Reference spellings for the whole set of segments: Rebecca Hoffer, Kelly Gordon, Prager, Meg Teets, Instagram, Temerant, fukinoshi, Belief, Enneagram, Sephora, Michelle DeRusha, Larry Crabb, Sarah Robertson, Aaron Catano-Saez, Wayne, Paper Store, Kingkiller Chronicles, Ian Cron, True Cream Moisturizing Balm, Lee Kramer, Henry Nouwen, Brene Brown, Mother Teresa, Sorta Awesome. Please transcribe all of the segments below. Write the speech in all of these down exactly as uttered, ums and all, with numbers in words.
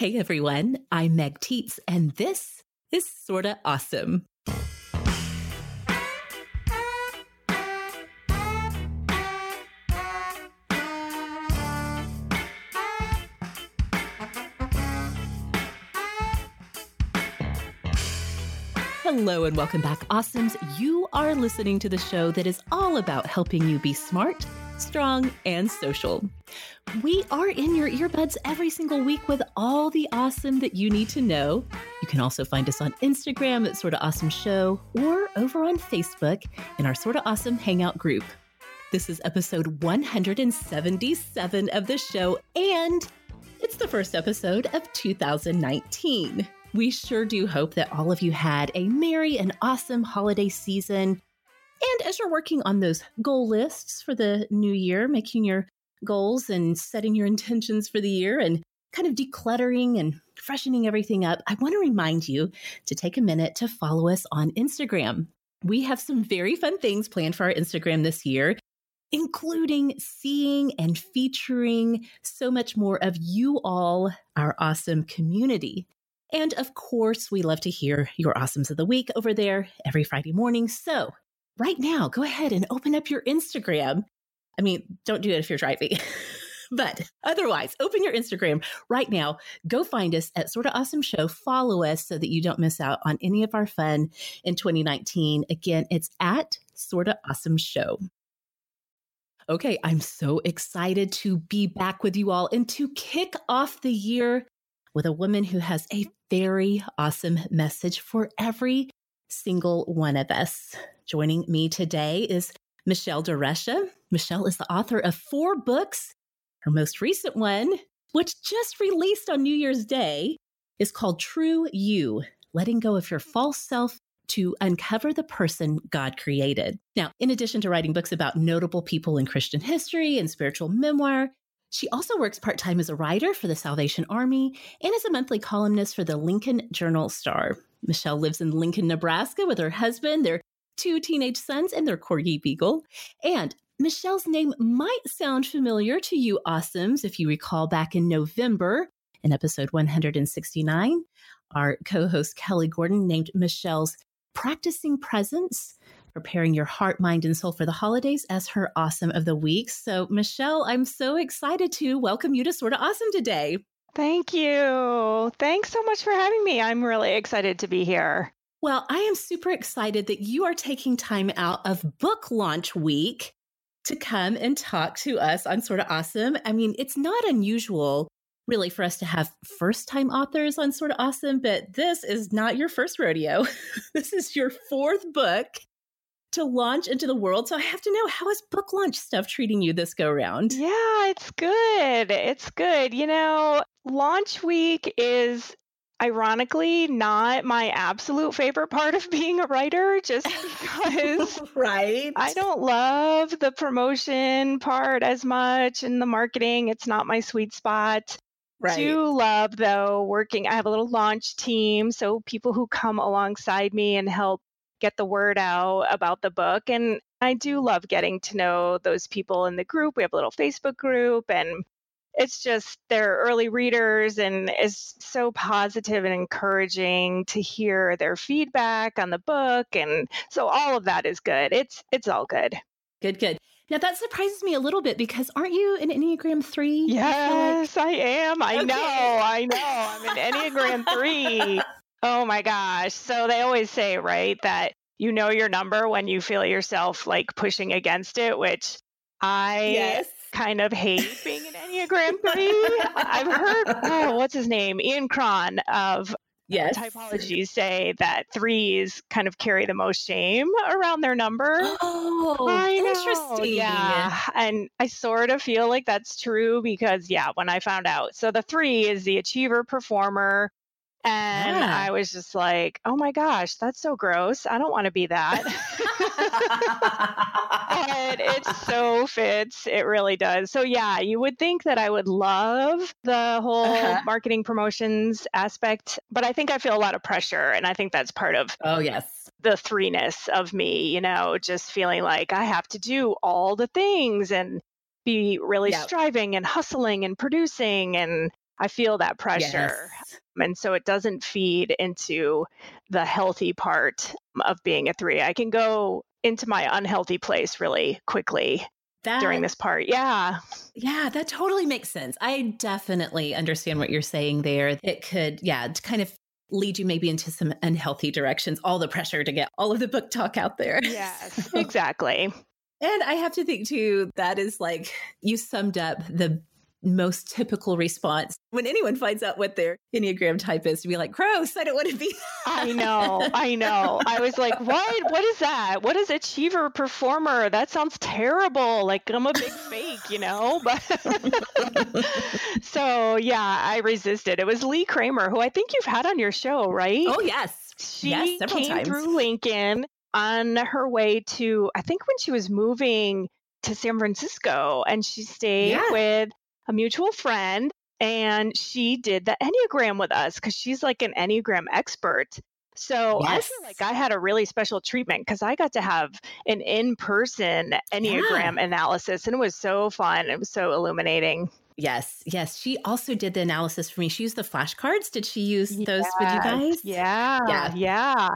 Hey everyone, I'm Meg Teets, and this is Sorta Awesome. Hello and welcome back, Awesomes. You are listening to the show that is all about helping you be smart, strong, and social. We are in your earbuds every single week with all the awesome that you need to know. You can also find us on Instagram at Sorta Awesome Show or over on Facebook in our Sorta Awesome Hangout group. This is episode one hundred seventy-seven of the show, and it's the first episode of two thousand nineteen. We sure do hope that all of you had a merry and awesome holiday season. And as you're working on those goal lists for the new year, making your goals and setting your intentions for the year and kind of decluttering and freshening everything up, I want to remind you to take a minute to follow us on Instagram. We have some very fun things planned for our Instagram this year, including seeing and featuring so much more of you all, our awesome community. And of course, we love to hear your Awesomes of the Week over there every Friday morning. So right now, go ahead and open up your Instagram. I mean, don't do it if you're driving, but otherwise, open your Instagram right now. Go find us at Sorta Awesome Show. Follow us so that you don't miss out on any of our fun in twenty nineteen. Again, it's at Sorta Awesome Show. Okay, I'm so excited to be back with you all and to kick off the year with a woman who has a very awesome message for every single one of us. Joining me today is Michelle DeRusha. Michelle is the author of four books. Her most recent one, which just released on New Year's Day, is called True You, Letting Go of Your False Self to Uncover the Person God Created. Now, in addition to writing books about notable people in Christian history and spiritual memoir, she also works part-time as a writer for the Salvation Army and as a monthly columnist for the Lincoln Journal-Star. Michelle lives in Lincoln, Nebraska with her husband, their two teenage sons, and their corgi beagle. And Michelle's name might sound familiar to you, Awesomes, if you recall back in November, in episode one hundred sixty-nine, our co-host Kelly Gordon named Michelle's Practicing Presence, Preparing Your Heart, Mind, and Soul for the Holidays as her Awesome of the Week. So, Michelle, I'm so excited to welcome you to Sorta Awesome today. Thank you. Thanks so much for having me. I'm really excited to be here. Well, I am super excited that you are taking time out of book launch week to come and talk to us on Sorta Awesome. I mean, it's not unusual, really, for us to have first-time authors on Sorta Awesome, but this is not your first rodeo. This is your fourth book to launch into the world. So I have to know, how is book launch stuff treating you this go round? Yeah, it's good. It's good. You know, launch week is ironically not my absolute favorite part of being a writer, just because right. I don't love the promotion part as much and the marketing. It's not my sweet spot. Right. I do love, though, working. I have a little launch team, so people who come alongside me and help get the word out about the book. And I do love getting to know those people in the group. We have a little Facebook group, and it's just they're early readers, and it's so positive and encouraging to hear their feedback on the book. And so all of that is good. It's it's all good. Good, good. Now that surprises me a little bit, because aren't you an Enneagram three? Yes, I, like? I am. I okay. know. I know. I'm an Enneagram three. Oh my gosh. So they always say, right, that you know your number when you feel yourself like pushing against it, which I yes. kind of hate being an Enneagram three. I've heard, oh, what's his name? Ian Cron of yes. Typology say that threes kind of carry the most shame around their number. Oh, I interesting. Know. Yeah. And I sort of feel like that's true because, yeah, when I found out. So the three is the achiever performer. And yeah. I was just like, oh my gosh, that's so gross. I don't want to be that. And it so fits. It really does. So yeah, you would think that I would love the whole uh-huh. marketing promotions aspect, but I think I feel a lot of pressure. And I think that's part of oh yes, the threeness of me, you know, just feeling like I have to do all the things and be really yep. striving and hustling and producing. And I feel that pressure. Yes. And so it doesn't feed into the healthy part of being a three. I can go into my unhealthy place really quickly that, during this part. Yeah. Yeah, that totally makes sense. I definitely understand what you're saying there. It could, yeah, kind of lead you maybe into some unhealthy directions, all the pressure to get all of the book talk out there. Yes, so, exactly. And I have to think too, that is like, you summed up the most typical response when anyone finds out what their Enneagram type is, to be like, gross, I don't want to be. I know. I know. I was like, what? What is that? What is achiever performer? That sounds terrible. Like, I'm a big fake, you know? But so yeah, I resisted. It was Lee Kramer, who I think you've had on your show, right? Oh, yes. She yes, several came times. Through Lincoln on her way to, I think when she was moving to San Francisco, and she stayed yeah. with a mutual friend, and she did the Enneagram with us because she's like an Enneagram expert. So yes. I feel like I had a really special treatment because I got to have an in-person Enneagram yeah. analysis, and it was so fun. It was so illuminating. Yes. Yes. She also did the analysis for me. She used the flashcards. Did she use yes. those with you guys? Yeah. Yeah. Yeah.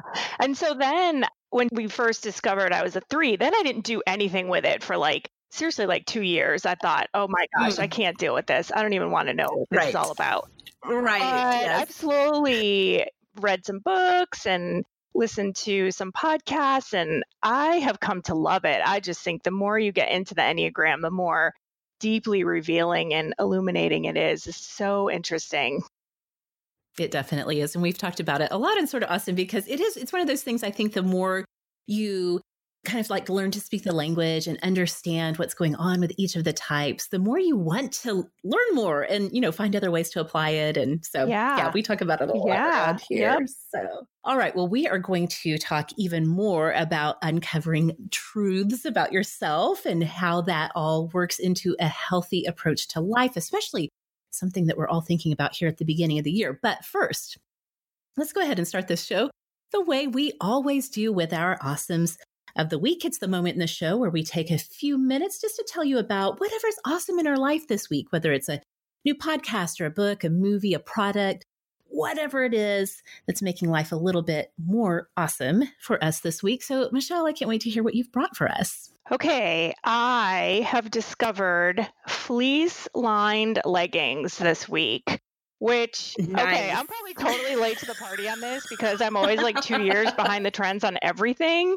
And so then when we first discovered I was a three, then I didn't do anything with it for like seriously, like two years, I thought, oh my gosh, mm. I can't deal with this. I don't even want to know what this right. is all about. Right. Yes. I've slowly read some books and listened to some podcasts, and I have come to love it. I just think the more you get into the Enneagram, the more deeply revealing and illuminating it is. It's so interesting. It definitely is. And we've talked about it a lot in Sorta Awesome because it is, it's one of those things I think the more you kind of like learn to speak the language and understand what's going on with each of the types, the more you want to learn more and, you know, find other ways to apply it. And so, yeah, yeah we talk about it a lot yeah. around here. Yep. So, all right. Well, we are going to talk even more about uncovering truths about yourself and how that all works into a healthy approach to life, especially something that we're all thinking about here at the beginning of the year. But first, let's go ahead and start this show the way we always do with our awesomes of the week. It's the moment in the show where we take a few minutes just to tell you about whatever's awesome in our life this week, whether it's a new podcast or a book, a movie, a product, whatever it is that's making life a little bit more awesome for us this week. So, Michelle, I can't wait to hear what you've brought for us. Okay, I have discovered fleece-lined leggings this week. Which, nice. Okay, I'm probably totally late to the party on this because I'm always like two years behind the trends on everything.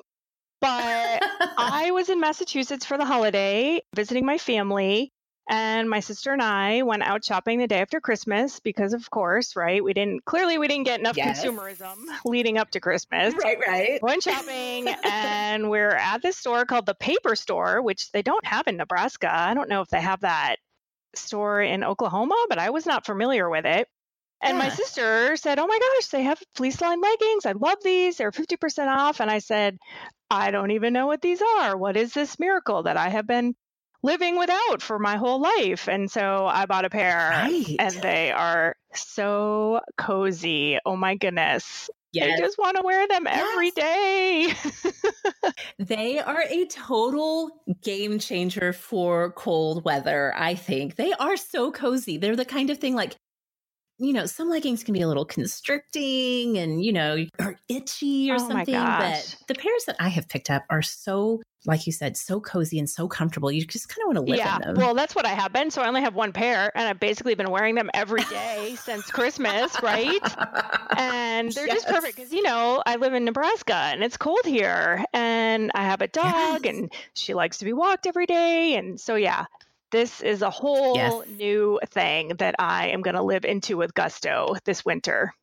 But I was in Massachusetts for the holiday visiting my family, and my sister and I went out shopping the day after Christmas because, of course, right, we didn't, clearly we didn't get enough yes. consumerism leading up to Christmas. Right, right. Went shopping and we're at this store called the Paper Store, which they don't have in Nebraska. I don't know if they have that store in Oklahoma, but I was not familiar with it. And yeah. my sister said, oh my gosh, they have fleece-lined leggings. I love these. They're fifty percent off. And I said, I don't even know what these are. What is this miracle that I have been living without for my whole life? And so I bought a pair right. and they are so cozy. Oh my goodness. Yes. I just want to wear them yes. every day. They are a total game changer for cold weather, I think. They are so cozy. They're the kind of thing like, you know, some leggings can be a little constricting and, you know, or itchy or oh something, but the pairs that I have picked up are so, like you said, so cozy and so comfortable. You just kind of want to live yeah. in them. Well, that's what I have been. So I only have one pair, and I've basically been wearing them every day since Christmas, right? And they're yes. just perfect because, you know, I live in Nebraska and it's cold here, and I have a dog yes. and she likes to be walked every day. And so, yeah. This is a whole yes. new thing that I am going to live into with gusto this winter.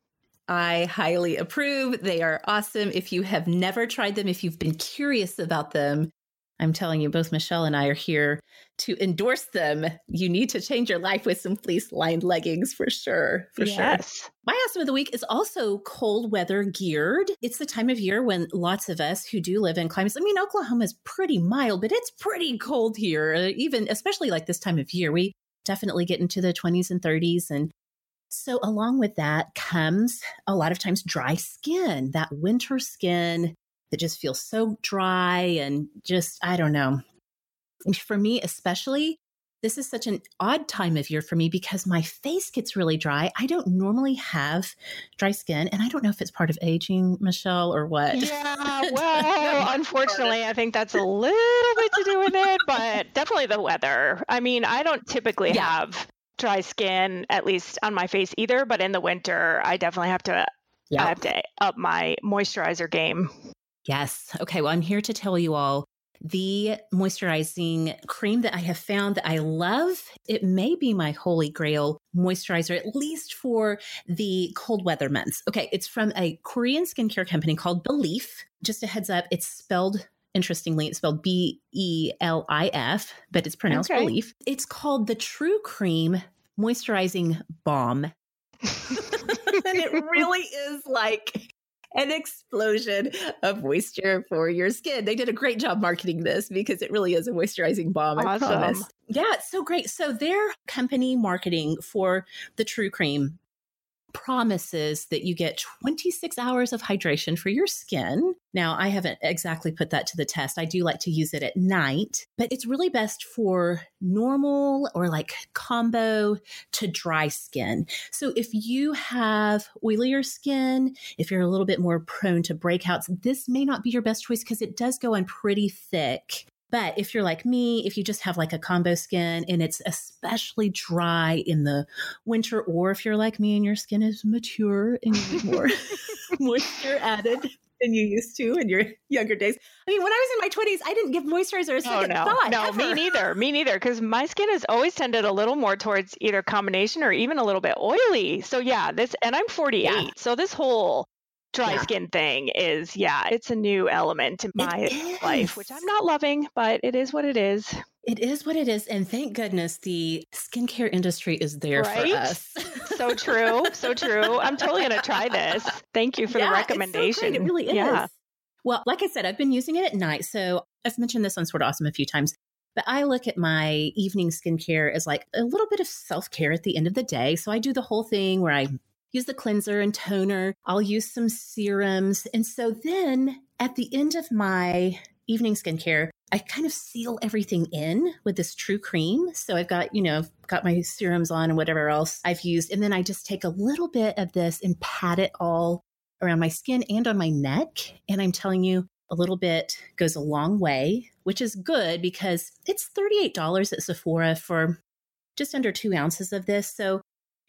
I highly approve. They are awesome. If you have never tried them, if you've been curious about them, I'm telling you, both Michelle and I are here to endorse them. You need to change your life with some fleece-lined leggings for sure. For yes. sure. My awesome of the week is also cold weather geared. It's the time of year when lots of us who do live in climates, I mean, Oklahoma is pretty mild, but it's pretty cold here, even especially like this time of year. We definitely get into the twenties and thirties. And so along with that comes a lot of times dry skin, that winter skin. It just feels so dry and just, I don't know. For me, especially, this is such an odd time of year for me because my face gets really dry. I don't normally have dry skin, and I don't know if it's part of aging, Michelle, or what. Yeah, well, unfortunately, I think that's a little bit to do with it, but definitely the weather. I mean, I don't typically yeah. have dry skin, at least on my face either, but in the winter, I definitely have to, yep. I have to up my moisturizer game. Yes. Okay. Well, I'm here to tell you all the moisturizing cream that I have found that I love. It may be my holy grail moisturizer, at least for the cold weather months. Okay. It's from a Korean skincare company called Belief. Just a heads up, it's spelled, interestingly, it's spelled B E L I F, but it's pronounced okay. Belief. It's called the True Cream Moisturizing Balm. And it really is like an explosion of moisture for your skin. They did a great job marketing this because it really is a moisturizing balm, I awesome. promise. Yeah, it's so great. So their company marketing for the True Cream promises that you get twenty-six hours of hydration for your skin. Now, I haven't exactly put that to the test. I do like to use it at night, but it's really best for normal or like combo to dry skin. So if you have oilier skin, if you're a little bit more prone to breakouts, this may not be your best choice because it does go on pretty thick. But if you're like me, if you just have like a combo skin and it's especially dry in the winter, or if you're like me and your skin is mature and you need more moisture added than you used to in your younger days. I mean, when I was in my twenties, I didn't give moisturizer a second oh, no. thought. No, ever. me neither. Me neither. Because my skin has always tended a little more towards either combination or even a little bit oily. So yeah, this, and I'm forty-eight. Yeah. So this whole dry yeah. skin thing is, yeah, it's a new element in my life, which I'm not loving, but it is what it is. It is what it is. And thank goodness the skincare industry is there right? for us. So true. So true. I'm totally going to try this. Thank you for yeah, the recommendation. It's so great. It really is. Yeah. Well, like I said, I've been using it at night. So I've mentioned this on Sorta Awesome a few times. But I look at my evening skincare as like a little bit of self-care at the end of the day. So I do the whole thing where I use the cleanser and toner. I'll use some serums. And so then at the end of my evening skincare, I kind of seal everything in with this True Cream. So I've got, you know, I've got my serums on and whatever else I've used. And then I just take a little bit of this and pat it all around my skin and on my neck. And I'm telling you, a little bit goes a long way, which is good because it's thirty-eight dollars at Sephora for just under two ounces of this. So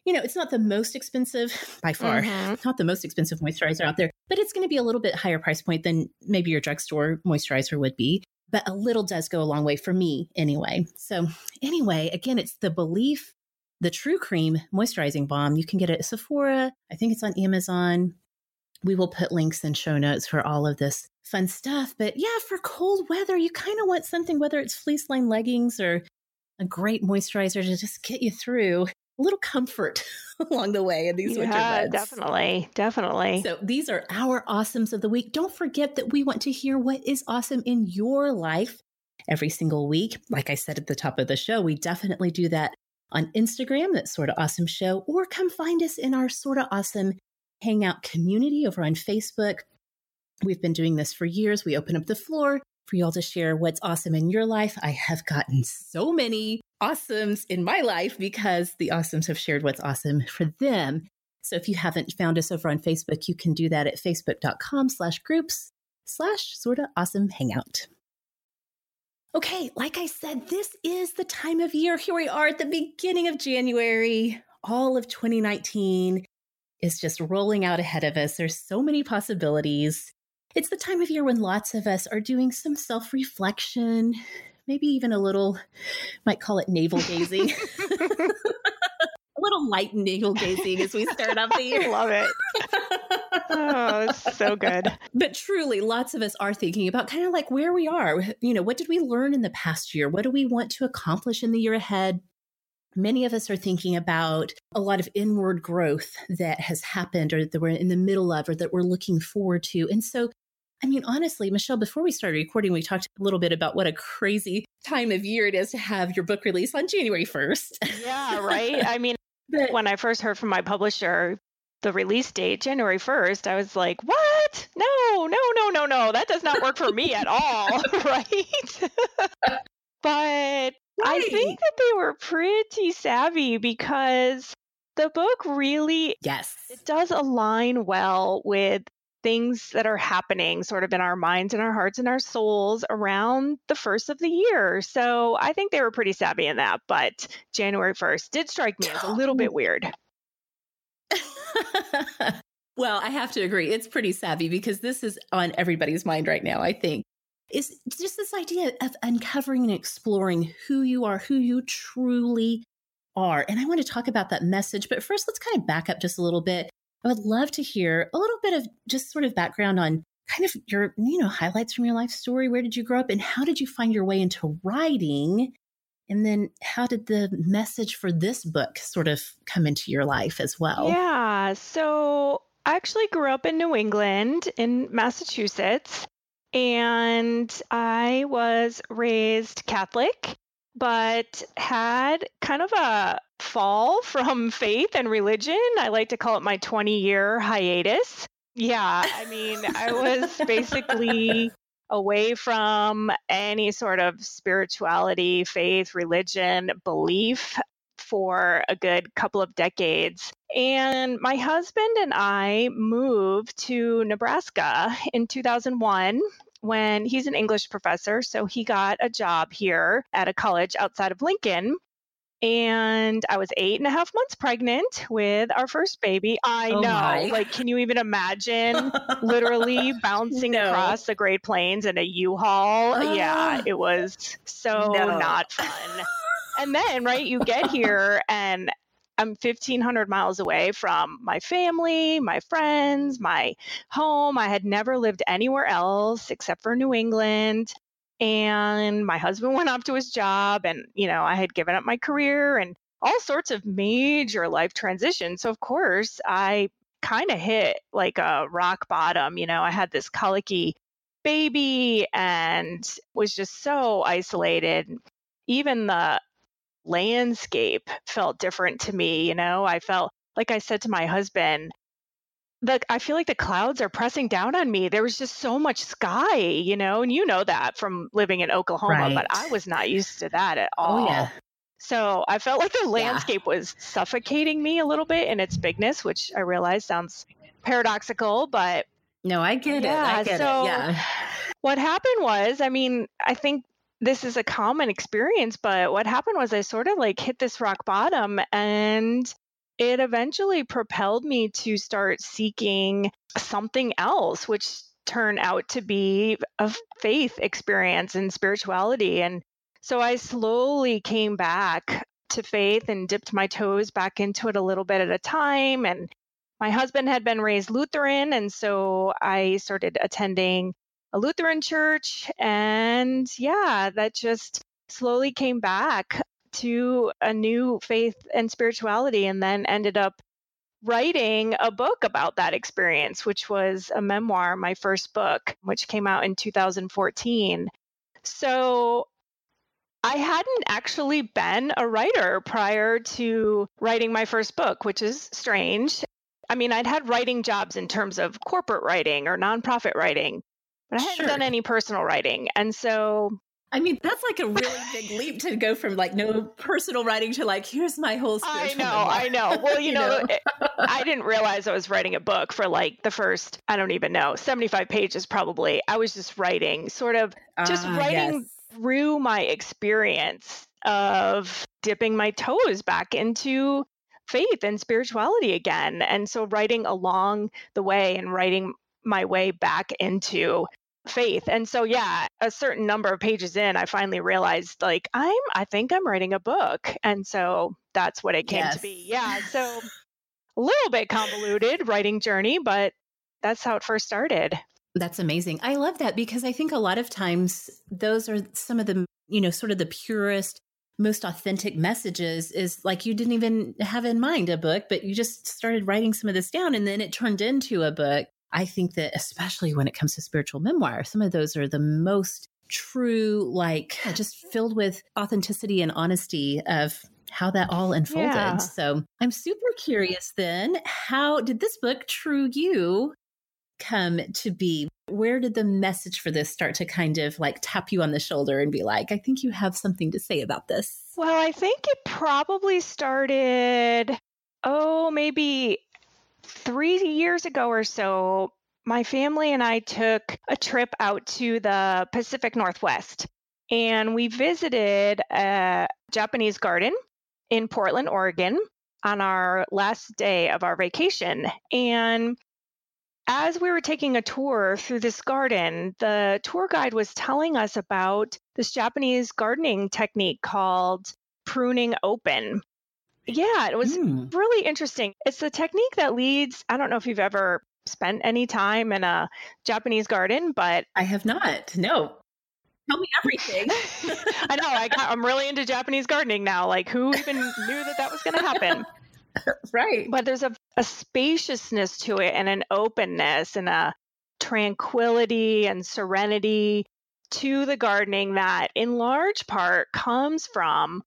you know, it's not the most expensive, by far, mm-hmm. not the most expensive moisturizer out there, but it's going to be a little bit higher price point than maybe your drugstore moisturizer would be. But a little does go a long way for me anyway. So anyway, again, it's the Belief, the True Cream Moisturizing Balm. You can get it at Sephora. I think it's on Amazon. We will put links in show notes for all of this fun stuff. But yeah, for cold weather, you kind of want something, whether it's fleece lined leggings or a great moisturizer to just get you through a little comfort along the way in these yeah, winter months. Definitely, definitely. So these are our awesomes of the week. Don't forget that we want to hear what is awesome in your life every single week. Like I said at the top of the show, we definitely do that on Instagram. That's Sorta Awesome Show, or come find us in our Sorta Awesome Hangout community over on Facebook. We've been doing this for years. We open up the floor for y'all to share what's awesome in your life. I have gotten so many awesomes in my life because the awesomes have shared what's awesome for them. So if you haven't found us over on Facebook, you can do that at facebook.com slash groups slash Sorta Awesome Hangout. Okay, like I said, this is the time of year. Here we are at the beginning of January. All of twenty nineteen is just rolling out ahead of us. There's so many possibilities. It's the time of year when lots of us are doing some self-reflection, maybe even a little, might call it navel gazing. A little light navel gazing as we start off the year. I love it. Oh, it's so good. But truly, lots of us are thinking about kind of like where we are. You know, what did we learn in the past year? What do we want to accomplish in the year ahead? Many of us are thinking about a lot of inward growth that has happened or that we're in the middle of or that we're looking forward to. And so, I mean, honestly, Michelle, before we started recording, we talked a little bit about what a crazy time of year it is to have your book release on January first. Yeah, right. I mean, but when I first heard from my publisher, the release date, January first, I was like, what? No, no, no, no, no. That does not work for me at all, right? But Right. I think that they were pretty savvy because the book really yes. it does align well with things that are happening sort of in our minds and our hearts and our souls around the first of the year. So I think they were pretty savvy in that. But January first did strike me as a little bit weird. Well, I have to agree. It's pretty savvy because this is on everybody's mind right now, I think. It's just this idea of uncovering and exploring who you are, who you truly are. And I want to talk about that message. But first, let's kind of back up just a little bit. I would love to hear a little bit of just sort of background on kind of your, you know, highlights from your life story. Where did you grow up and how did you find your way into writing? And then how did the message for this book sort of come into your life as well? Yeah. So I actually grew up in New England, in Massachusetts, and I was raised Catholic, but had kind of a fall from faith and religion. I like to call it my twenty-year hiatus. Yeah. I mean, I was basically away from any sort of spirituality, faith, religion, belief for a good couple of decades. And my husband and I moved to Nebraska in two thousand one when he's an English professor. So he got a job here at a college outside of Lincoln. And I was eight and a half months pregnant with our first baby. I oh know. My. Like, can you even imagine literally bouncing no. across the Great Plains in a U-Haul? Uh, yeah, it was so no. not fun. And then, right, you get here and I'm fifteen hundred miles away from my family, my friends, my home. I had never lived anywhere else except for New England. And my husband went off to his job and, you know, I had given up my career and all sorts of major life transitions. So, of course, I kind of hit like a rock bottom. You know, I had this colicky baby and was just so isolated. Even the landscape felt different to me. You know, I felt like I said to my husband, The, I feel like the clouds are pressing down on me. There was just so much sky, you know, and you know that from living in Oklahoma, right. but I was not used to that at all. Oh, yeah. So I felt like the landscape yeah. was suffocating me a little bit in its bigness, which I realize sounds paradoxical, but no, I get yeah, it. I get so it. Yeah. What happened was, I mean, I think this is a common experience, but what happened was I sort of like hit this rock bottom and it eventually propelled me to start seeking something else, which turned out to be a faith experience and spirituality. And so I slowly came back to faith and dipped my toes back into it a little bit at a time. And my husband had been raised Lutheran, and so I started attending a Lutheran church. And yeah, that just slowly came back to a new faith and spirituality, and then ended up writing a book about that experience, which was a memoir, my first book, which came out in two thousand fourteen. So I hadn't actually been a writer prior to writing my first book, which is strange. I mean, I'd had writing jobs in terms of corporate writing or nonprofit writing, but I hadn't sure. done any personal writing. And so I mean, that's like a really big leap to go from like no personal writing to like, here's my whole spiritual I know, memoir. I know. Well, you, you know, know? It, I didn't realize I was writing a book for like the first, I don't even know, seventy-five pages probably. I was just writing, sort of just uh, writing yes. through my experience of dipping my toes back into faith and spirituality again. And so writing along the way and writing my way back into faith. And so, yeah, a certain number of pages in, I finally realized like, I'm, I think I'm writing a book. And so that's what it came yes. to be. Yeah. So a little bit convoluted writing journey, but that's how it first started. That's amazing. I love that because I think a lot of times those are some of the, you know, sort of the purest, most authentic messages is like, you didn't even have in mind a book, but you just started writing some of this down and then it turned into a book. I think that especially when it comes to spiritual memoir, some of those are the most true, like just filled with authenticity and honesty of how that all unfolded. Yeah. So I'm super curious then, how did this book, True You, come to be? Where did the message for this start to kind of like tap you on the shoulder and be like, I think you have something to say about this? Well, I think it probably started, oh, maybe three years ago or so. My family and I took a trip out to the Pacific Northwest, and we visited a Japanese garden in Portland, Oregon on our last day of our vacation. And as we were taking a tour through this garden, the tour guide was telling us about this Japanese gardening technique called pruning open. Yeah, it was mm. really interesting. It's the technique that leads, I don't know if you've ever spent any time in a Japanese garden, but... I have not, no. Tell me everything. I know, I got, I'm really into Japanese gardening now. Like, who even knew that that was going to happen? Right. But there's a, a spaciousness to it and an openness and a tranquility and serenity to the gardening that in large part comes from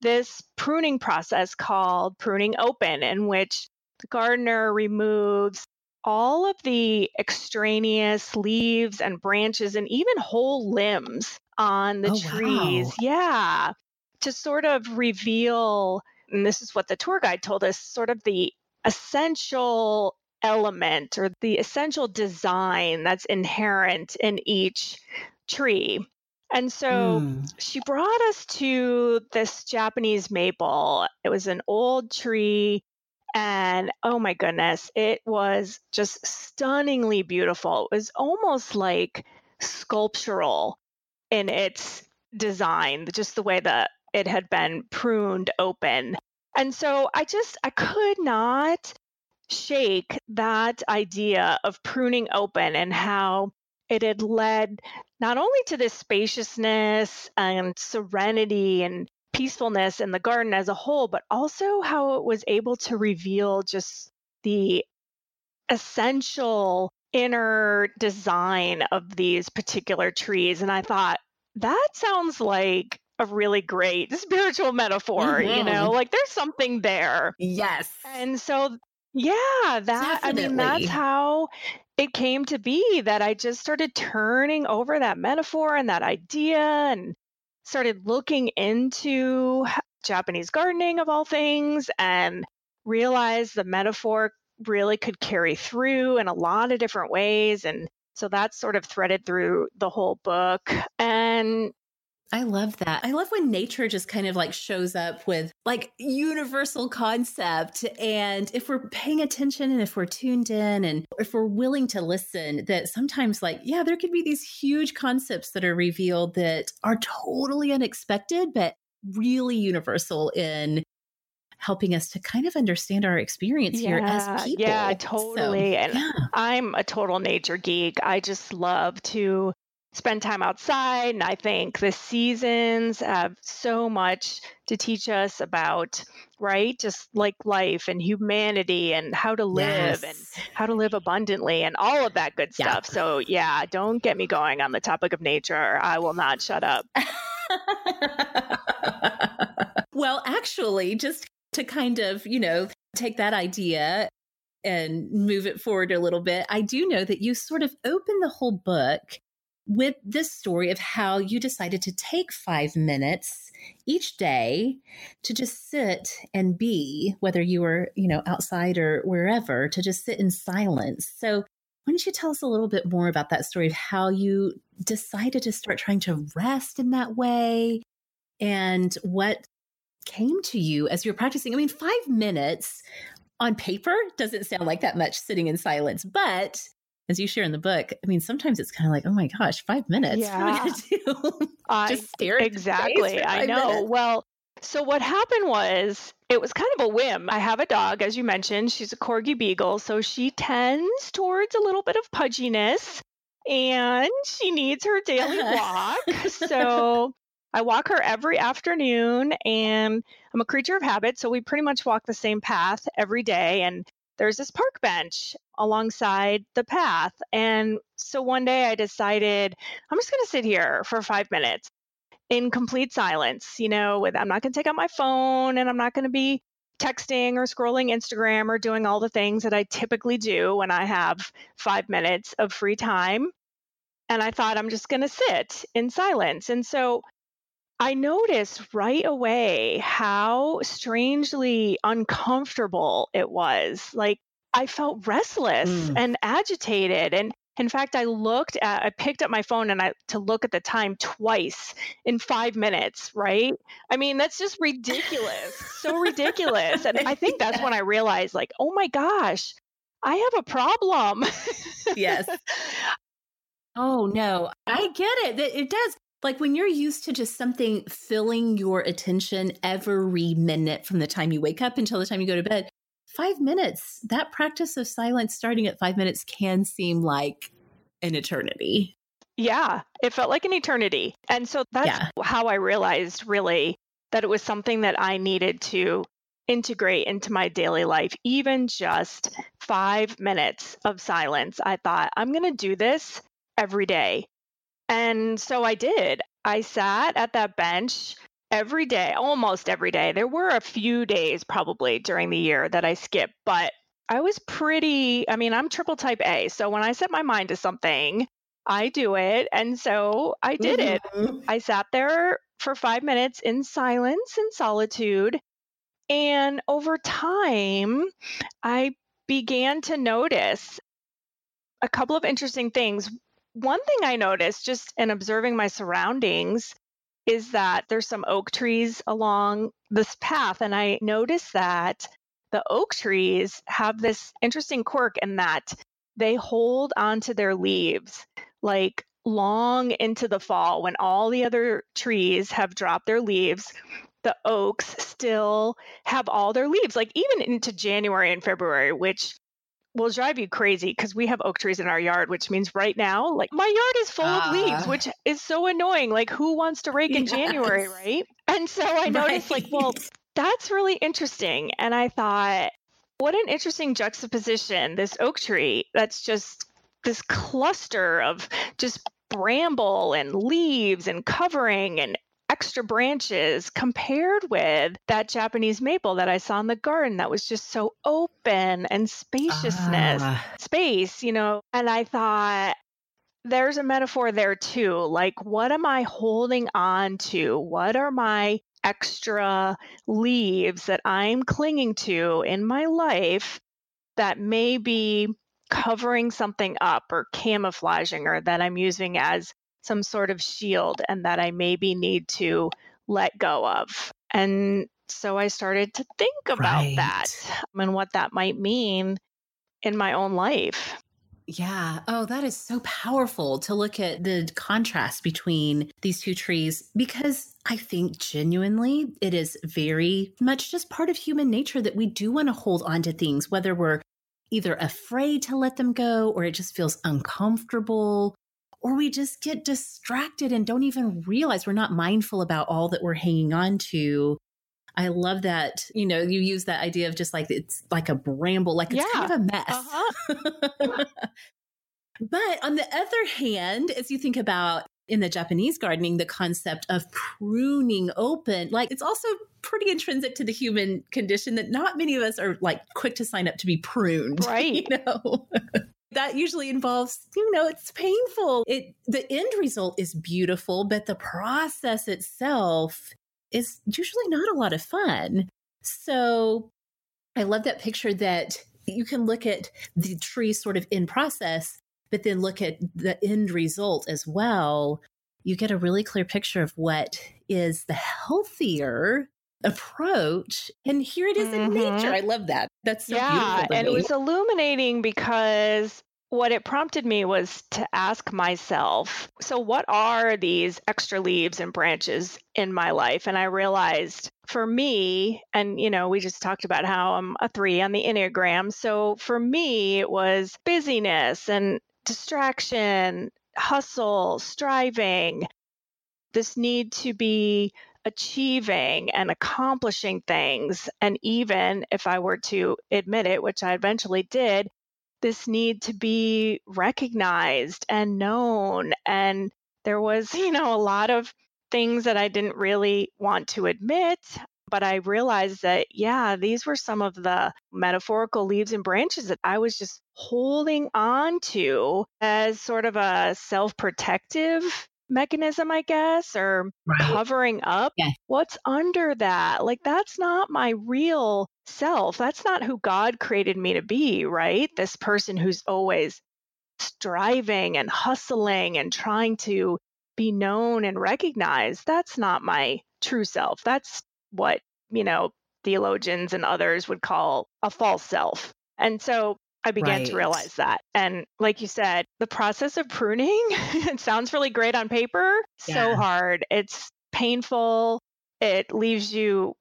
this pruning process called pruning open, in which the gardener removes all of the extraneous leaves and branches and even whole limbs on the oh, trees. Wow. Yeah. To sort of reveal... and this is what the tour guide told us, sort of the essential element or the essential design that's inherent in each tree. And so mm. she brought us to this Japanese maple. It was an old tree, and oh my goodness, it was just stunningly beautiful. It was almost like sculptural in its design, just the way the it had been pruned open. And so I just, I could not shake that idea of pruning open and how it had led not only to this spaciousness and serenity and peacefulness in the garden as a whole, but also how it was able to reveal just the essential inner design of these particular trees. And I thought, that sounds like a really great spiritual metaphor, mm-hmm. you know, like there's something there. Yes. And so, yeah, that, definitely. I mean, that's how it came to be, that I just started turning over that metaphor and that idea and started looking into Japanese gardening of all things, and realized the metaphor really could carry through in a lot of different ways. And so that's sort of threaded through the whole book. And I love that. I love when nature just kind of like shows up with like universal concept. And if we're paying attention and if we're tuned in and if we're willing to listen, that sometimes like, yeah, there could be these huge concepts that are revealed that are totally unexpected, but really universal in helping us to kind of understand our experience yeah, here as people. Yeah, totally. So, and yeah. I'm a total nature geek. I just love to spend time outside. And I think the seasons have so much to teach us about, right? Just like life and humanity and how to live yes. and how to live abundantly and all of that good stuff. Yeah. So yeah, don't get me going on the topic of nature. I will not shut up. Well, actually, just to kind of, you know, take that idea and move it forward a little bit, I do know that you sort of open the whole book with this story of how you decided to take five minutes each day to just sit and be, whether you were, you know, outside or wherever, to just sit in silence. So why don't you tell us a little bit more about that story of how you decided to start trying to rest in that way and what came to you as you're practicing? I mean, five minutes on paper doesn't sound like that much sitting in silence, but as you share in the book, I mean, sometimes it's kind of like, oh my gosh, five minutes. Yeah. What am I going to do? I, Just stare at exactly. For I know. Minutes. Well, so what happened was it was kind of a whim. I have a dog, as you mentioned. She's a Corgi Beagle. So she tends towards a little bit of pudginess and she needs her daily walk. So I walk her every afternoon, and I'm a creature of habit. So we pretty much walk the same path every day. And there's this park bench alongside the path. And so one day I decided, I'm just going to sit here for five minutes in complete silence, you know, with, I'm not going to take out my phone and I'm not going to be texting or scrolling Instagram or doing all the things that I typically do when I have five minutes of free time. And I thought, I'm just going to sit in silence. And so I noticed right away how strangely uncomfortable it was. Like, I felt restless mm. and agitated. And in fact, I looked at, I picked up my phone and I to look at the time twice in five minutes, right? I mean, that's just ridiculous. So ridiculous. And I think that's when I realized, like, oh my gosh, I have a problem. Yes. Oh no, I get it. It does. Like when you're used to just something filling your attention every minute from the time you wake up until the time you go to bed, five minutes, that practice of silence starting at five minutes can seem like an eternity. Yeah, it felt like an eternity. And so that's yeah. how I realized really that it was something that I needed to integrate into my daily life, even just five minutes of silence. I thought, I'm going to do this every day. And so I did. I sat at that bench every day, almost every day. There were a few days probably during the year that I skipped, but I was pretty, I mean, I'm triple type A. So when I set my mind to something, I do it. And so I did mm-hmm. it. I sat there for five minutes in silence and solitude. And over time, I began to notice a couple of interesting things. One thing I noticed just in observing my surroundings is that there's some oak trees along this path. And I noticed that the oak trees have this interesting quirk in that they hold onto their leaves like long into the fall when all the other trees have dropped their leaves. The oaks still have all their leaves, like even into January and February, which will drive you crazy because we have oak trees in our yard, which means right now, like my yard is full uh, of leaves, which is so annoying. Like who wants to rake yes. in January, right? And so I right. noticed like, well, that's really interesting. And I thought, what an interesting juxtaposition, this oak tree that's just this cluster of just bramble and leaves and covering and extra branches compared with that Japanese maple that I saw in the garden that was just so open and spaciousness, uh. space, you know. And I thought, there's a metaphor there too. Like, what am I holding on to? What are my extra leaves that I'm clinging to in my life that may be covering something up or camouflaging or that I'm using as some sort of shield and that I maybe need to let go of. And so I started to think about right. that and what that might mean in my own life. Yeah. Oh, that is so powerful to look at the contrast between these two trees, because I think genuinely it is very much just part of human nature that we do want to hold on to things, whether we're either afraid to let them go or it just feels uncomfortable. Or we just get distracted and don't even realize we're not mindful about all that we're hanging on to. I love that, you know, you use that idea of just like, it's like a bramble, like it's yeah. kind of a mess. Uh-huh. But on the other hand, as you think about in the Japanese gardening, the concept of pruning open, like it's also pretty intrinsic to the human condition that not many of us are like quick to sign up to be pruned. Right. You know? That usually involves, you know, it's painful. It the end result is beautiful, but the process itself is usually not a lot of fun. So I love that picture that you can look at the tree sort of in process, but then look at the end result as well. You get a really clear picture of what is the healthier approach. And here it is mm-hmm. in nature. I love that. That's so yeah, beautiful. Yeah, and me. It was illuminating because what it prompted me was to ask myself, so what are these extra leaves and branches in my life? And I realized for me, and you know, we just talked about how I'm a three on the Enneagram. So for me, it was busyness and distraction, hustle, striving, this need to be achieving and accomplishing things. And even if I were to admit it, which I eventually did, this need to be recognized and known. And there was, you know, a lot of things that I didn't really want to admit, But I realized that, yeah, these were some of the metaphorical leaves and branches that I was just holding on to as sort of a self-protective mechanism, I guess, or right. covering up yeah. what's under that. Like, that's not my real self. That's not who God created me to be, right? This person who's always striving and hustling and trying to be known and recognized. That's not my true self. That's what, you know, theologians and others would call a false self. And so I began right. to realize that. And like you said, the process of pruning, it sounds really great on paper, yeah. so hard. It's painful. It leaves you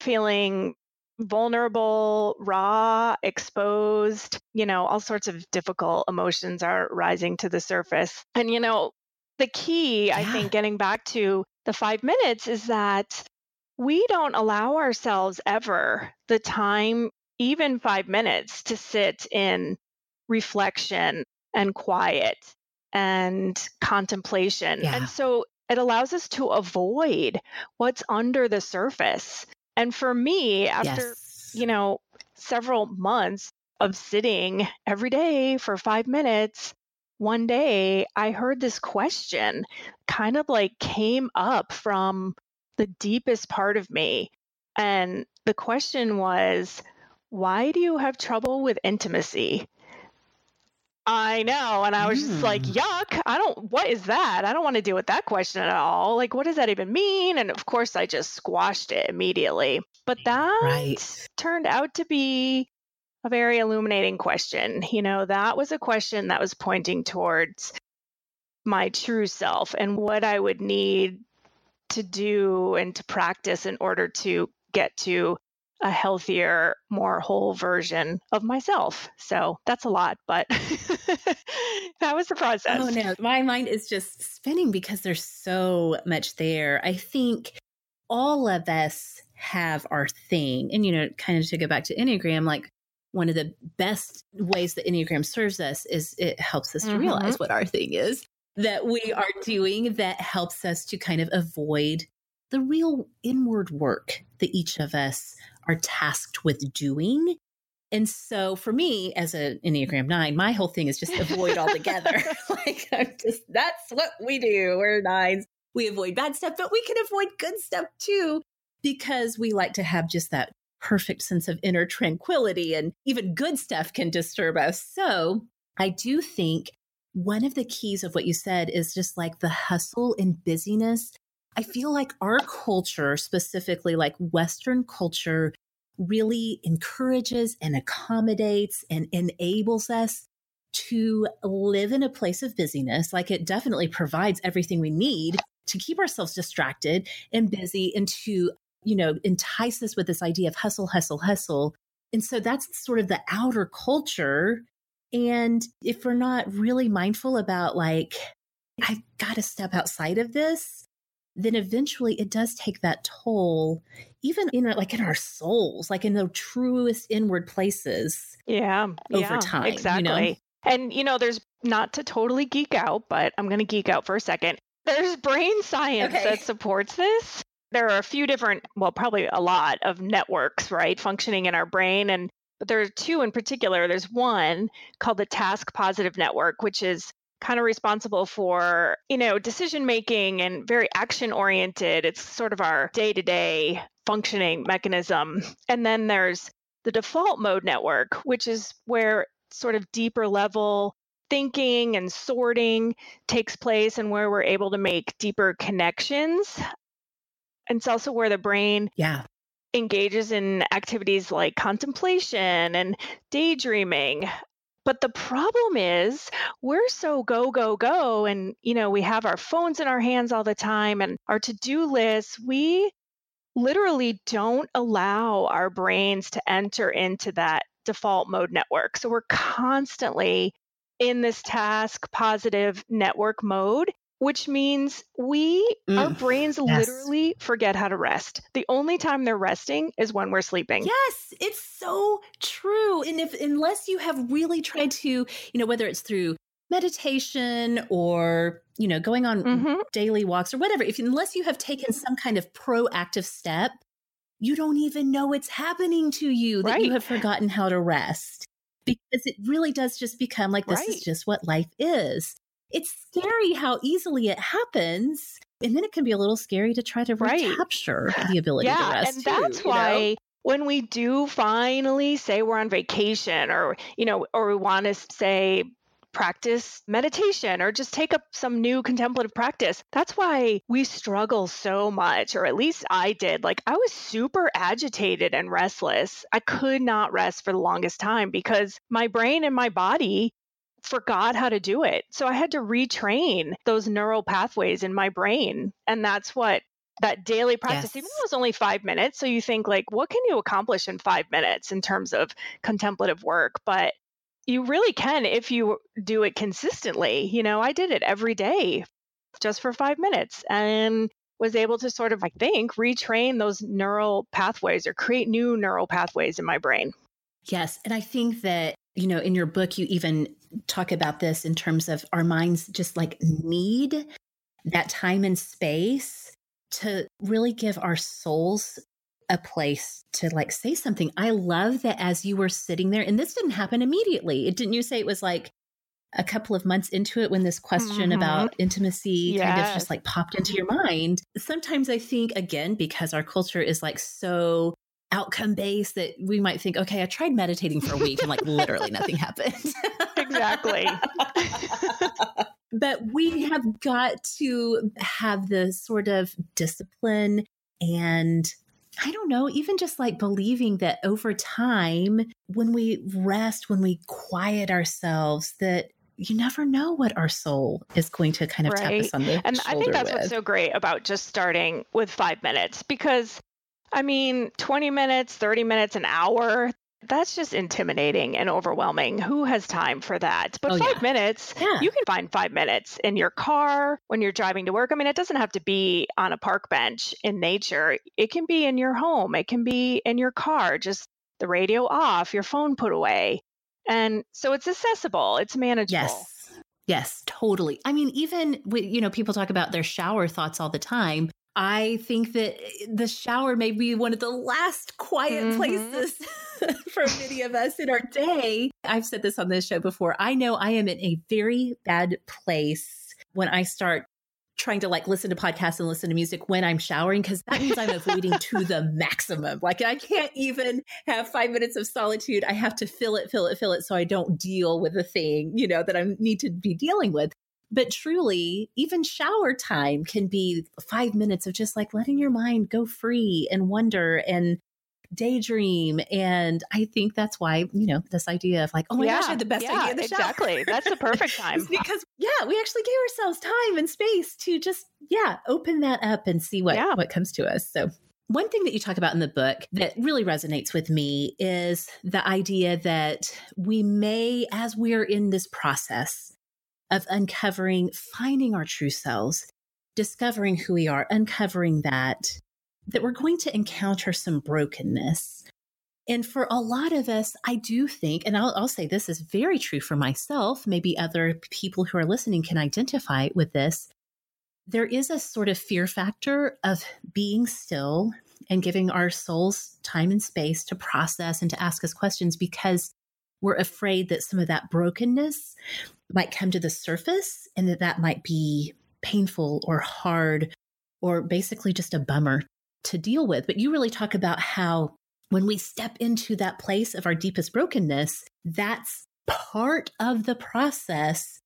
feeling vulnerable, raw, exposed, you know, all sorts of difficult emotions are rising to the surface. And, you know, the key, yeah. I think, getting back to the five minutes is that we don't allow ourselves ever the time, even five minutes, to sit in reflection and quiet and contemplation. Yeah. And so it allows us to avoid what's under the surface. And for me, after, yes. you know, several months of sitting every day for five minutes, one day I heard this question kind of like came up from the deepest part of me. And the question was, why do you have trouble with intimacy? I know. And I was mm. just like, yuck, I don't, what is that? I don't want to deal with that question at all. Like, what does that even mean? And of course, I just squashed it immediately. But that right. turned out to be a very illuminating question. You know, that was a question that was pointing towards my true self and what I would need to do and to practice in order to get to a healthier, more whole version of myself. So that's a lot, but that was the process. Oh no, my mind is just spinning because there's so much there. I think all of us have our thing. And, you know, kind of to go back to Enneagram, like one of the best ways that Enneagram serves us is it helps us mm-hmm. to realize what our thing is that we are doing that helps us to kind of avoid the real inward work that each of us are tasked with doing. And so for me, as an Enneagram nine, my whole thing is just avoid altogether. Like, I'm just, that's what we do. We're nines. We avoid bad stuff, but we can avoid good stuff too, because we like to have just that perfect sense of inner tranquility, and even good stuff can disturb us. So I do think one of the keys of what you said is just like the hustle and busyness. I feel like our culture, specifically like Western culture, really encourages and accommodates and enables us to live in a place of busyness. Like, it definitely provides everything we need to keep ourselves distracted and busy, and to, you know, entice us with this idea of hustle, hustle, hustle. And so that's sort of the outer culture. And if we're not really mindful about, like, I've got to step outside of this, then eventually it does take that toll, even in our, like in our souls, like in the truest inward places. Yeah. Over yeah, time. Exactly. You know? And, you know, there's, not to totally geek out, but I'm going to geek out for a second. There's brain science okay. that supports this. There are a few different, well, probably a lot of networks, right, functioning in our brain. And but there are two in particular. There's one called the task positive network, which is kind of responsible for, you know, decision-making and very action-oriented. It's sort of our day-to-day functioning mechanism. And then there's the default mode network, which is where sort of deeper level thinking and sorting takes place and where we're able to make deeper connections. And it's also where the brain yeah. engages in activities like contemplation and daydreaming. But the problem is we're so go, go, go. And, you know, we have our phones in our hands all the time and our to-do lists. We literally don't allow our brains to enter into that default mode network. So we're constantly in this task positive network mode, which means we, mm, our brains yes. literally forget how to rest. The only time they're resting is when we're sleeping. Yes, it's so true. And if, unless you have really tried to, you know, whether it's through meditation or, you know, going on mm-hmm. daily walks or whatever, if, unless you have taken some kind of proactive step you don't even know it's happening to you, that right. you have forgotten how to rest, because it really does just become like, this right. is just what life is. It's scary how easily it happens. And then it can be a little scary to try to recapture right. the ability yeah, to rest. And too, that's why you know? when we do finally say we're on vacation, or, you know, or we want to say practice meditation or just take up some new contemplative practice, that's why we struggle so much, or at least I did. Like, I was super agitated and restless. I could not rest for the longest time because my brain and my body forgot how to do it. So I had to retrain those neural pathways in my brain. And that's what that daily practice, yes. even though it was only five minutes. So you think, like, what can you accomplish in five minutes in terms of contemplative work? But you really can if you do it consistently. You know, I did it every day just for five minutes and was able to sort of, I think, retrain those neural pathways or create new neural pathways in my brain. Yes. And I think that, you know, in your book, you even talk about this in terms of our minds just like need that time and space to really give our souls a place to like say something. I love that as you were sitting there, and this didn't happen immediately. It didn't you say it was like a couple of months into it when this question mm-hmm. about intimacy yes. kind of just like popped into your mind? Sometimes I think, again, because our culture is like so outcome-based, that we might think, okay, I tried meditating for a week and like literally nothing happened. Exactly. But we have got to have the sort of discipline and, I don't know, even just like believing that over time, when we rest, when we quiet ourselves, that you never know what our soul is going to kind of right. tap us on the and shoulder. And I think that's with. what's so great about just starting with five minutes, because I mean, twenty minutes, thirty minutes, an hour, that's just intimidating and overwhelming. Who has time for that? But oh, five yeah. minutes, yeah. you can find five minutes in your car, when you're driving to work. I mean, it doesn't have to be on a park bench in nature. It can be in your home. It can be in your car, just the radio off, your phone put away. And so it's accessible. It's manageable. Yes, yes, totally. I mean, even, with, you know, people talk about their shower thoughts all the time. I think that the shower may be one of the last quiet mm-hmm. places for many of us in our day. I've said this on this show before. I know I am in a very bad place when I start trying to like listen to podcasts and listen to music when I'm showering, because that means I'm avoiding to the maximum. Like, I can't even have five minutes of solitude. I have to fill it, fill it, fill it. So I don't deal with the thing, you know, that I need to be dealing with. But truly, even shower time can be five minutes of just like letting your mind go free and wonder and daydream. And I think that's why, you know, this idea of like, oh my yeah, gosh, I had the best yeah, idea in the exactly. shower. Exactly. That's the perfect time. Because, yeah, we actually gave ourselves time and space to just, yeah, open that up and see what, yeah. what comes to us. So one thing that you talk about in the book that really resonates with me is the idea that we may, as we're in this process of uncovering, finding our true selves, discovering who we are, uncovering that, that we're going to encounter some brokenness. And for a lot of us, I do think, and I'll, I'll say this is very true for myself, maybe other people who are listening can identify with this, there is a sort of fear factor of being still and giving our souls time and space to process and to ask us questions, because we're afraid that some of that brokenness might come to the surface and that that might be painful or hard or basically just a bummer to deal with. But you really talk about how when we step into that place of our deepest brokenness, that's part of the process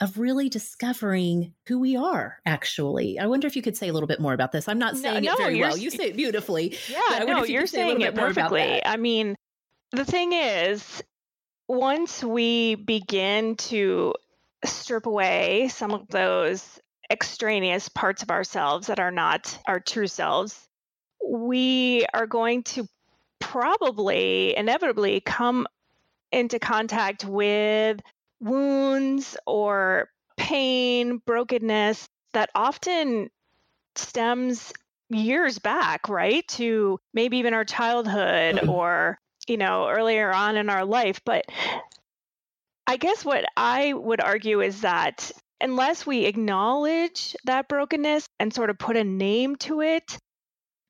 of really discovering who we are, actually. I wonder if you could say a little bit more about this. I'm not saying no, it no, very well. You say it beautifully. Yeah, but I no, if you you're saying say it perfectly. I mean, the thing is, once we begin to strip away some of those extraneous parts of ourselves that are not our true selves, we are going to probably inevitably come into contact with wounds or pain, brokenness that often stems years back, right? To maybe even our childhood or you know, earlier on in our life. But I guess what I would argue is that unless we acknowledge that brokenness and sort of put a name to it,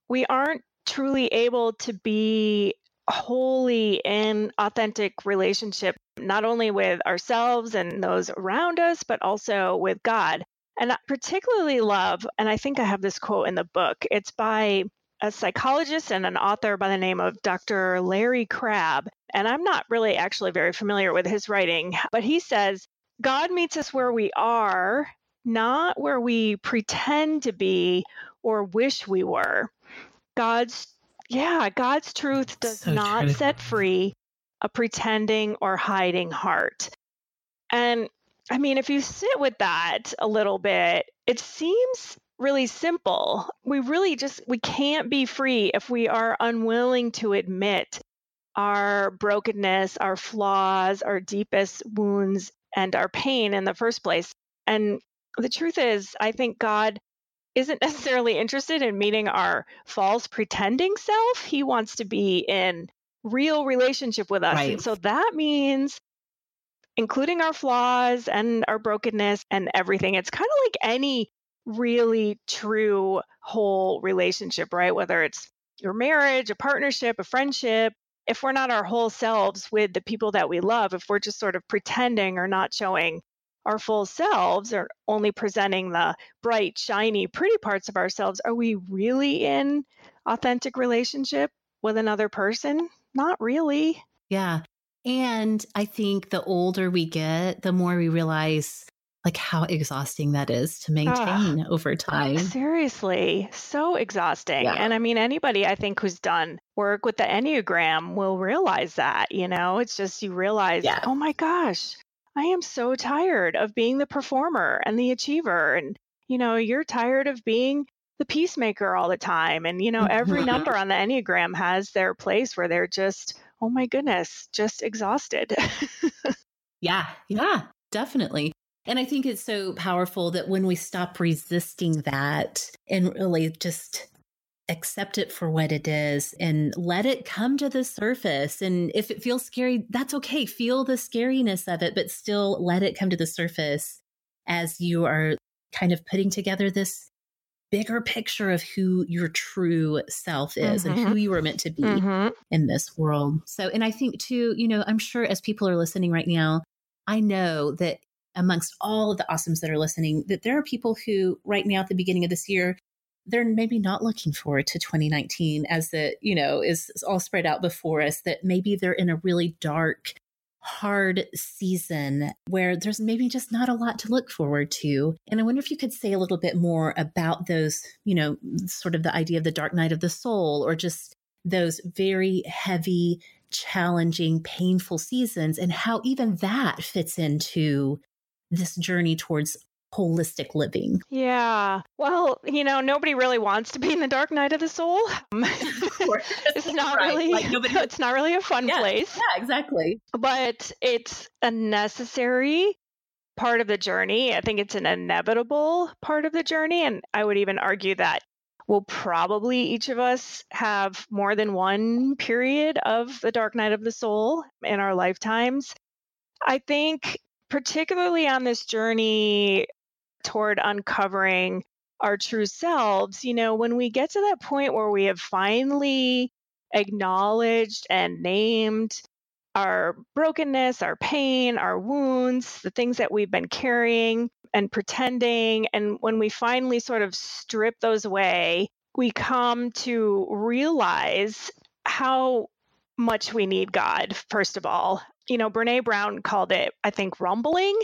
we aren't truly able to be wholly in authentic relationship, not only with ourselves and those around us, but also with God. And I particularly love, and I think I have this quote in the book, it's by a psychologist and an author by the name of Doctor Larry Crabb. And I'm not really actually very familiar with his writing, but he says, God meets us where we are, not where we pretend to be or wish we were. God's, yeah, God's truth does so not true. set free a pretending or hiding heart. And I mean, if you sit with that a little bit, it seems really simple. We really just, we can't be free if we are unwilling to admit our brokenness, our flaws, our deepest wounds, and our pain in the first place. And the truth is, I think God isn't necessarily interested in meeting our false pretending self. He wants to be in real relationship with us. Right. And so that means including our flaws and our brokenness and everything. It's kind of like any really true whole relationship, right? Whether it's your marriage, a partnership, a friendship, if we're not our whole selves with the people that we love, if we're just sort of pretending or not showing our full selves or only presenting the bright, shiny, pretty parts of ourselves, are we really in authentic relationship with another person? Not really. Yeah. And I think the older we get, the more we realize like how exhausting that is to maintain uh, over time. Seriously, so exhausting. Yeah. And I mean, anybody I think who's done work with the Enneagram will realize that, you know, it's just you realize, yeah. oh my gosh, I am so tired of being the performer and the achiever. And, you know, you're tired of being the peacemaker all the time. And, you know, every number on the Enneagram has their place where they're just, oh my goodness, just exhausted. yeah, yeah, definitely. And I think it's so powerful that when we stop resisting that and really just accept it for what it is and let it come to the surface. And if it feels scary, that's okay. Feel the scariness of it, but still let it come to the surface as you are kind of putting together this bigger picture of who your true self is mm-hmm. and who you were meant to be mm-hmm. in this world. So, and I think too, you know, I'm sure as people are listening right now, I know that amongst all of the awesomes that are listening, that there are people who right now at the beginning of this year, they're maybe not looking forward to twenty nineteen as the, you know, is, is all spread out before us, that maybe they're in a really dark, hard season where there's maybe just not a lot to look forward to. And I wonder if you could say a little bit more about those, you know, sort of the idea of the dark night of the soul, or just those very heavy, challenging, painful seasons, and how even that fits into this journey towards holistic living. Yeah. Well, you know, nobody really wants to be in the dark night of the soul. Um, of course. It's not right. really, like nobody... it's not really a fun yeah. place. Yeah, exactly. But it's a necessary part of the journey. I think it's an inevitable part of the journey. And I would even argue that we'll probably each of us have more than one period of the dark night of the soul in our lifetimes. I think particularly on this journey toward uncovering our true selves, you know, when we get to that point where we have finally acknowledged and named our brokenness, our pain, our wounds, the things that we've been carrying and pretending, and when we finally sort of strip those away, we come to realize how much we need God, first of all. You know, Brene Brown called it, I think, rumbling.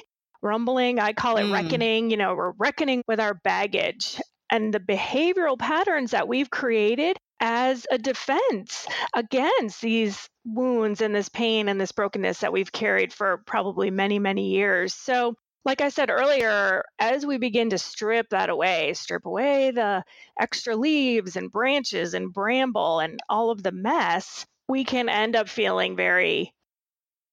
Rumbling, I call it mm. reckoning. You know, we're reckoning with our baggage and the behavioral patterns that we've created as a defense against these wounds and this pain and this brokenness that we've carried for probably many, many years. So, like I said earlier, as we begin to strip that away, strip away the extra leaves and branches and bramble and all of the mess, we can end up feeling very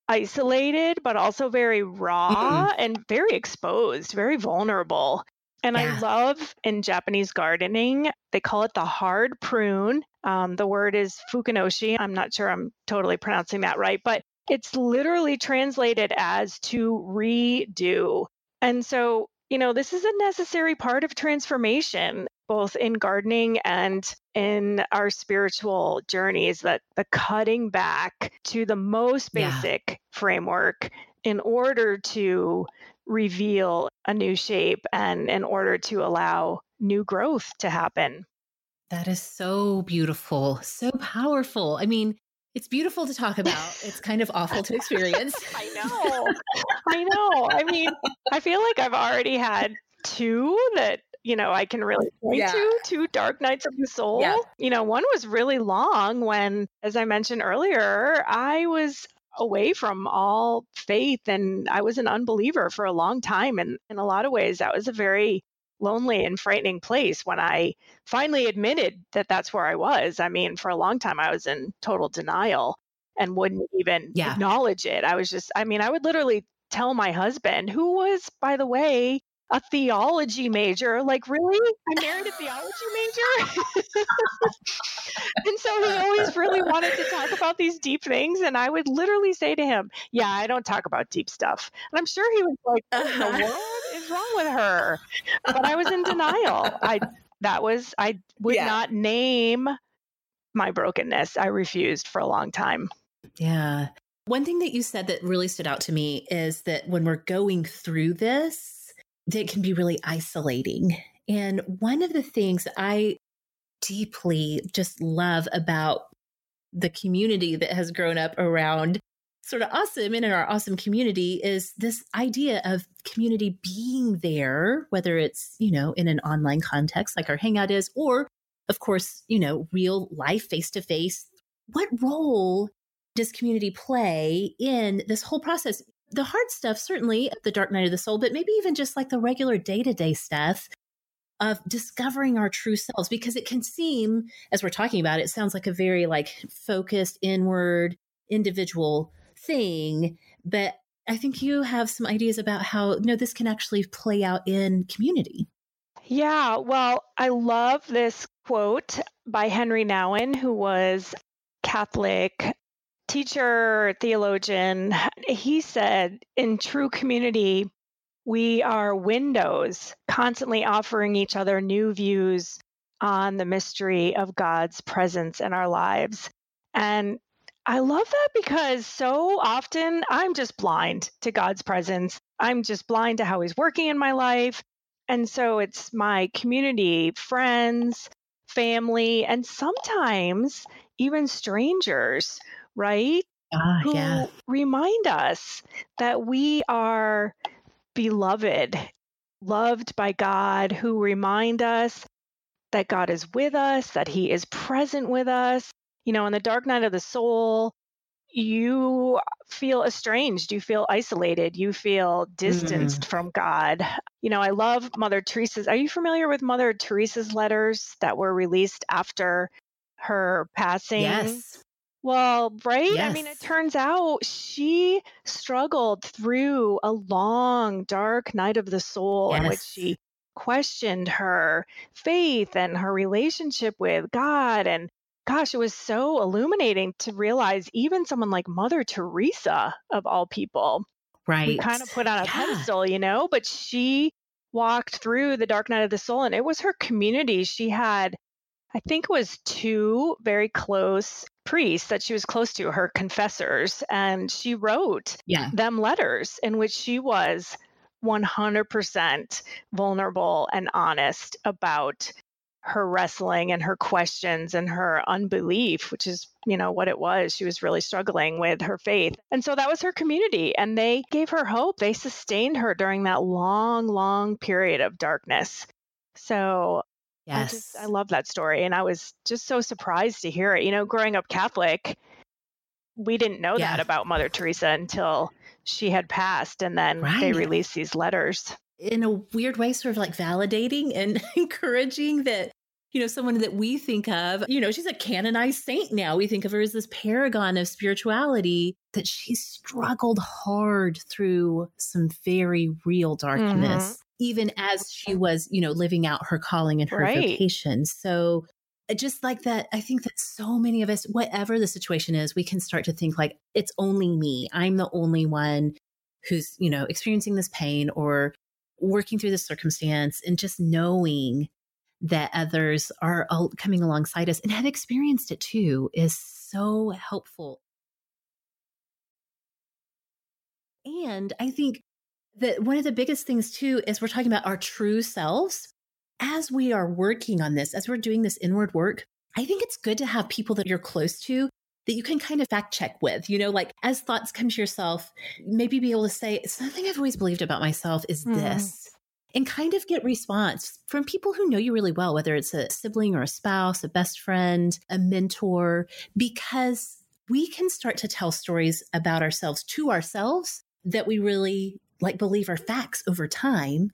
isolated, but also very raw mm-hmm. and very exposed, very vulnerable. And yeah. I love in Japanese gardening, they call it the hard prune. Um, the word is fukinoshi. I'm not sure I'm totally pronouncing that right, but it's literally translated as to redo. And so, you know, this is a necessary part of transformation. both in gardening and in our spiritual journeys, that the cutting back to the most basic yeah. framework in order to reveal a new shape and in order to allow new growth to happen. That is so beautiful, so powerful. I mean, it's beautiful to talk about. It's kind of awful to experience. I know. I know. I mean, I feel like I've already had two that, you know, I can really point yeah. to, two dark nights of the soul. Yeah. You know, one was really long when, as I mentioned earlier, I was away from all faith and I was an unbeliever for a long time. And in a lot of ways, that was a very lonely and frightening place when I finally admitted that that's where I was. I mean, for a long time, I was in total denial and wouldn't even yeah. acknowledge it. I was just, I mean, I would literally tell my husband, who was, by the way, a theology major, like, really? I married a theology major? And so he always really wanted to talk about these deep things. And I would literally say to him, yeah, I don't talk about deep stuff. And I'm sure he was like, what in the world is wrong with her? But I was in denial. I that was, I would yeah. not name my brokenness. I refused for a long time. Yeah. One thing that you said that really stood out to me is that when we're going through this, that can be really isolating. And one of the things I deeply just love about the community that has grown up around Sorta Awesome and in our awesome community is this idea of community being there, whether it's, you know, in an online context like our hangout is, or of course, you know, real life, face-to-face. What role does community play in this whole process? The hard stuff, certainly the dark night of the soul, but maybe even just like the regular day-to-day stuff of discovering our true selves, because it can seem, as we're talking about, it sounds like a very like focused inward individual thing. But I think you have some ideas about how, you know, this can actually play out in community. Yeah. Well, I love this quote by Henry Nouwen, who was Catholic teacher, theologian. He said, in true community, we are windows constantly offering each other new views on the mystery of God's presence in our lives. And I love that because so often I'm just blind to God's presence. I'm just blind to how he's working in my life. And so it's my community, friends, family, and sometimes even strangers, right? Uh, who yeah. remind us that we are beloved, loved by God, who remind us that God is with us, that he is present with us. You know, in the dark night of the soul, you feel estranged, you feel isolated, you feel distanced mm. from God. You know, I love Mother Teresa's. Are you familiar with Mother Teresa's letters that were released after her passing? Yes. Well, right? Yes. I mean, it turns out she struggled through a long, dark night of the soul yes. in which she questioned her faith and her relationship with God. And gosh, it was so illuminating to realize even someone like Mother Teresa, of all people, right? We kind of put on a yeah. pedestal, you know, but she walked through the dark night of the soul, and it was her community. She had, I think it was two very close priests that she was close to, her confessors, and she wrote yeah. them letters in which she was one hundred percent vulnerable and honest about her wrestling and her questions and her unbelief, which is, you know, what it was. She was really struggling with her faith. And so that was her community, and they gave her hope. They sustained her during that long, long period of darkness. So yes. I, just, I love that story. And I was just so surprised to hear it. You know, growing up Catholic, we didn't know yeah. that about Mother Teresa until she had passed. And then right. they released these letters. In a weird way, sort of like validating and encouraging that, you know, someone that we think of, you know, she's a canonized saint now. We think of her as this paragon of spirituality, that she struggled hard through some very real darkness. Mm-hmm. Even as she was, you know, living out her calling and her right. vocation. So just like that, I think that so many of us, whatever the situation is, we can start to think like, it's only me. I'm the only one who's, you know, experiencing this pain or working through this circumstance, and just knowing that others are coming alongside us and have experienced it too is so helpful. And I think that one of the biggest things too is we're talking about our true selves. As we are working on this, as we're doing this inward work, I think it's good to have people that you're close to that you can kind of fact check with, you know, like as thoughts come to yourself, maybe be able to say, something I've always believed about myself is mm. this, and kind of get response from people who know you really well, whether it's a sibling or a spouse, a best friend, a mentor, because we can start to tell stories about ourselves to ourselves that we really like believe are facts over time.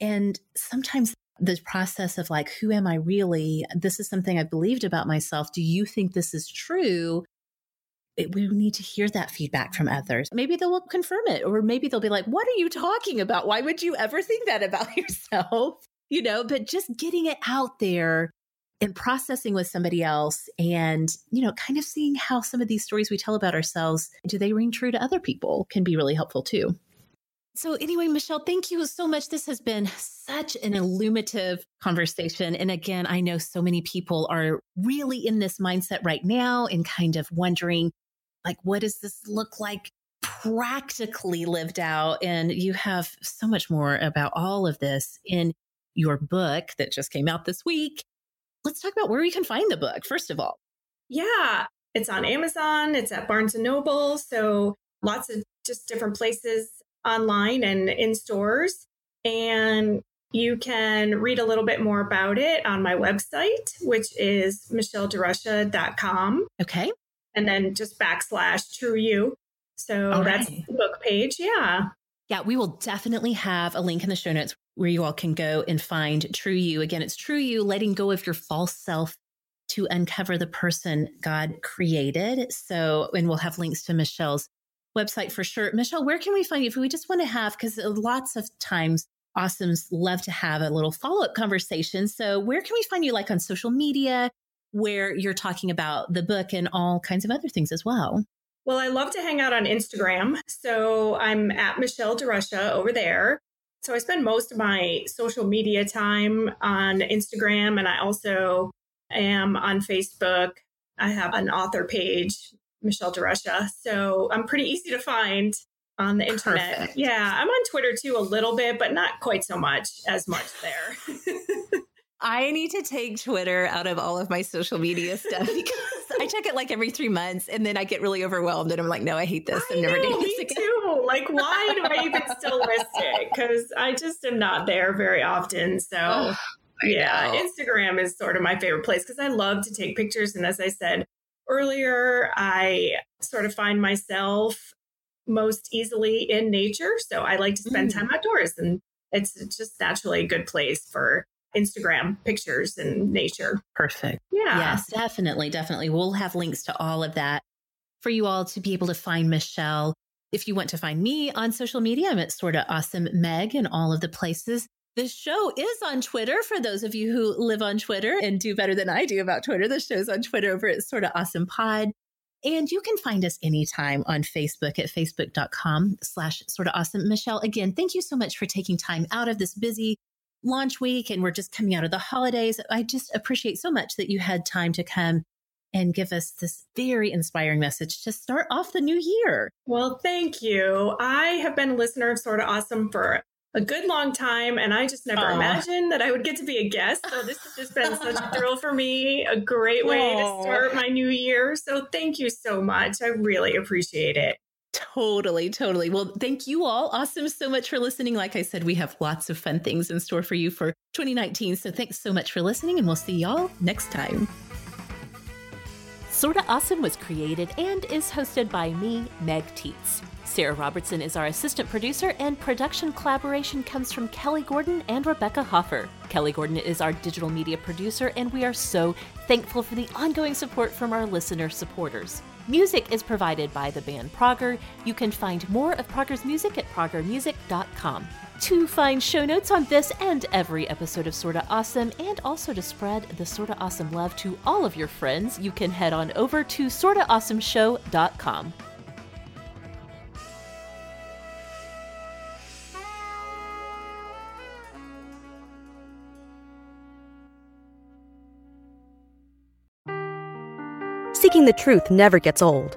And sometimes the process of like, who am I really? This is something I believed about myself. Do you think this is true? It, we need to hear that feedback from others. Maybe they'll confirm it, or maybe they'll be like, what are you talking about? Why would you ever think that about yourself? You know, but just getting it out there and processing with somebody else and, you know, kind of seeing how some of these stories we tell about ourselves, do they ring true to other people, can be really helpful too. So anyway, Michelle, thank you so much. This has been such an illuminative conversation. And again, I know so many people are really in this mindset right now and kind of wondering, like, what does this look like practically lived out? And you have so much more about all of this in your book that just came out this week. Let's talk about where you can find the book, first of all. Yeah, it's on Amazon. It's at Barnes and Noble. So lots of just different places. Online and in stores. And you can read a little bit more about it on my website, which is michelle derusha dot com. Okay. And then just backslash true you. So all that's right. The book page. Yeah. Yeah. We will definitely have a link in the show notes where you all can go and find True You. Again, it's True You, letting go of your false self to uncover the person God created. So, and we'll have links to Michelle's website for sure. Michelle, where can we find you if we just want to have, because lots of times awesomes love to have a little follow-up conversation. So where can we find you, like on social media, where you're talking about the book and all kinds of other things as well? Well, I love to hang out on Instagram. So I'm at Michelle DeRusha over there. So I spend most of my social media time on Instagram, and I also am on Facebook. I have an author page, Michelle DeRusha. So I'm pretty easy to find on the internet. Perfect. Yeah. I'm on Twitter too, a little bit, but not quite so much as much there. I need to take Twitter out of all of my social media stuff because I check it like every three months and then I get really overwhelmed and I'm like, no, I hate this. I'm I never know, doing this again. Too. Like, why do I even still list it? Because I just am not there very often. So oh, yeah, know. Instagram is sort of my favorite place because I love to take pictures. And as I said earlier, I sort of find myself most easily in nature. So I like to spend mm. time outdoors, and it's just naturally a good place for Instagram pictures and nature. Perfect. Yeah. Yes, definitely. Definitely. We'll have links to all of that for you all to be able to find Michelle. If you want to find me on social media, I'm at Sorta Awesome Meg and all of the places. The show is on Twitter for those of you who live on Twitter and do better than I do about Twitter. The show's on Twitter over at Sorta Awesome Pod. And you can find us anytime on Facebook at facebook.com slash Sorta Awesome. Michelle, again, thank you so much for taking time out of this busy launch week. And we're just coming out of the holidays. I just appreciate so much that you had time to come and give us this very inspiring message to start off the new year. Well, thank you. I have been a listener of Sorta Awesome for a good long time. And I just never Aww. imagined that I would get to be a guest. So this has just been such a thrill for me, a great way Aww. to start my new year. So thank you so much. I really appreciate it. Totally, totally. Well, thank you all. Awesome. So much for listening. Like I said, we have lots of fun things in store for you for twenty nineteen. So thanks so much for listening, and we'll see y'all next time. Sorta Awesome was created and is hosted by me, Meg Teets. Sarah Robertson is our assistant producer, and production collaboration comes from Kelly Gordon and Rebecca Hoffer. Kelly Gordon is our digital media producer, and we are so thankful for the ongoing support from our listener supporters. Music is provided by the band Prager. You can find more of Prager's music at prager music dot com. To find show notes on this and every episode of Sorta Awesome, and also to spread the Sorta Awesome love to all of your friends, you can head on over to sorta awesome show dot com. seeking the truth never gets old.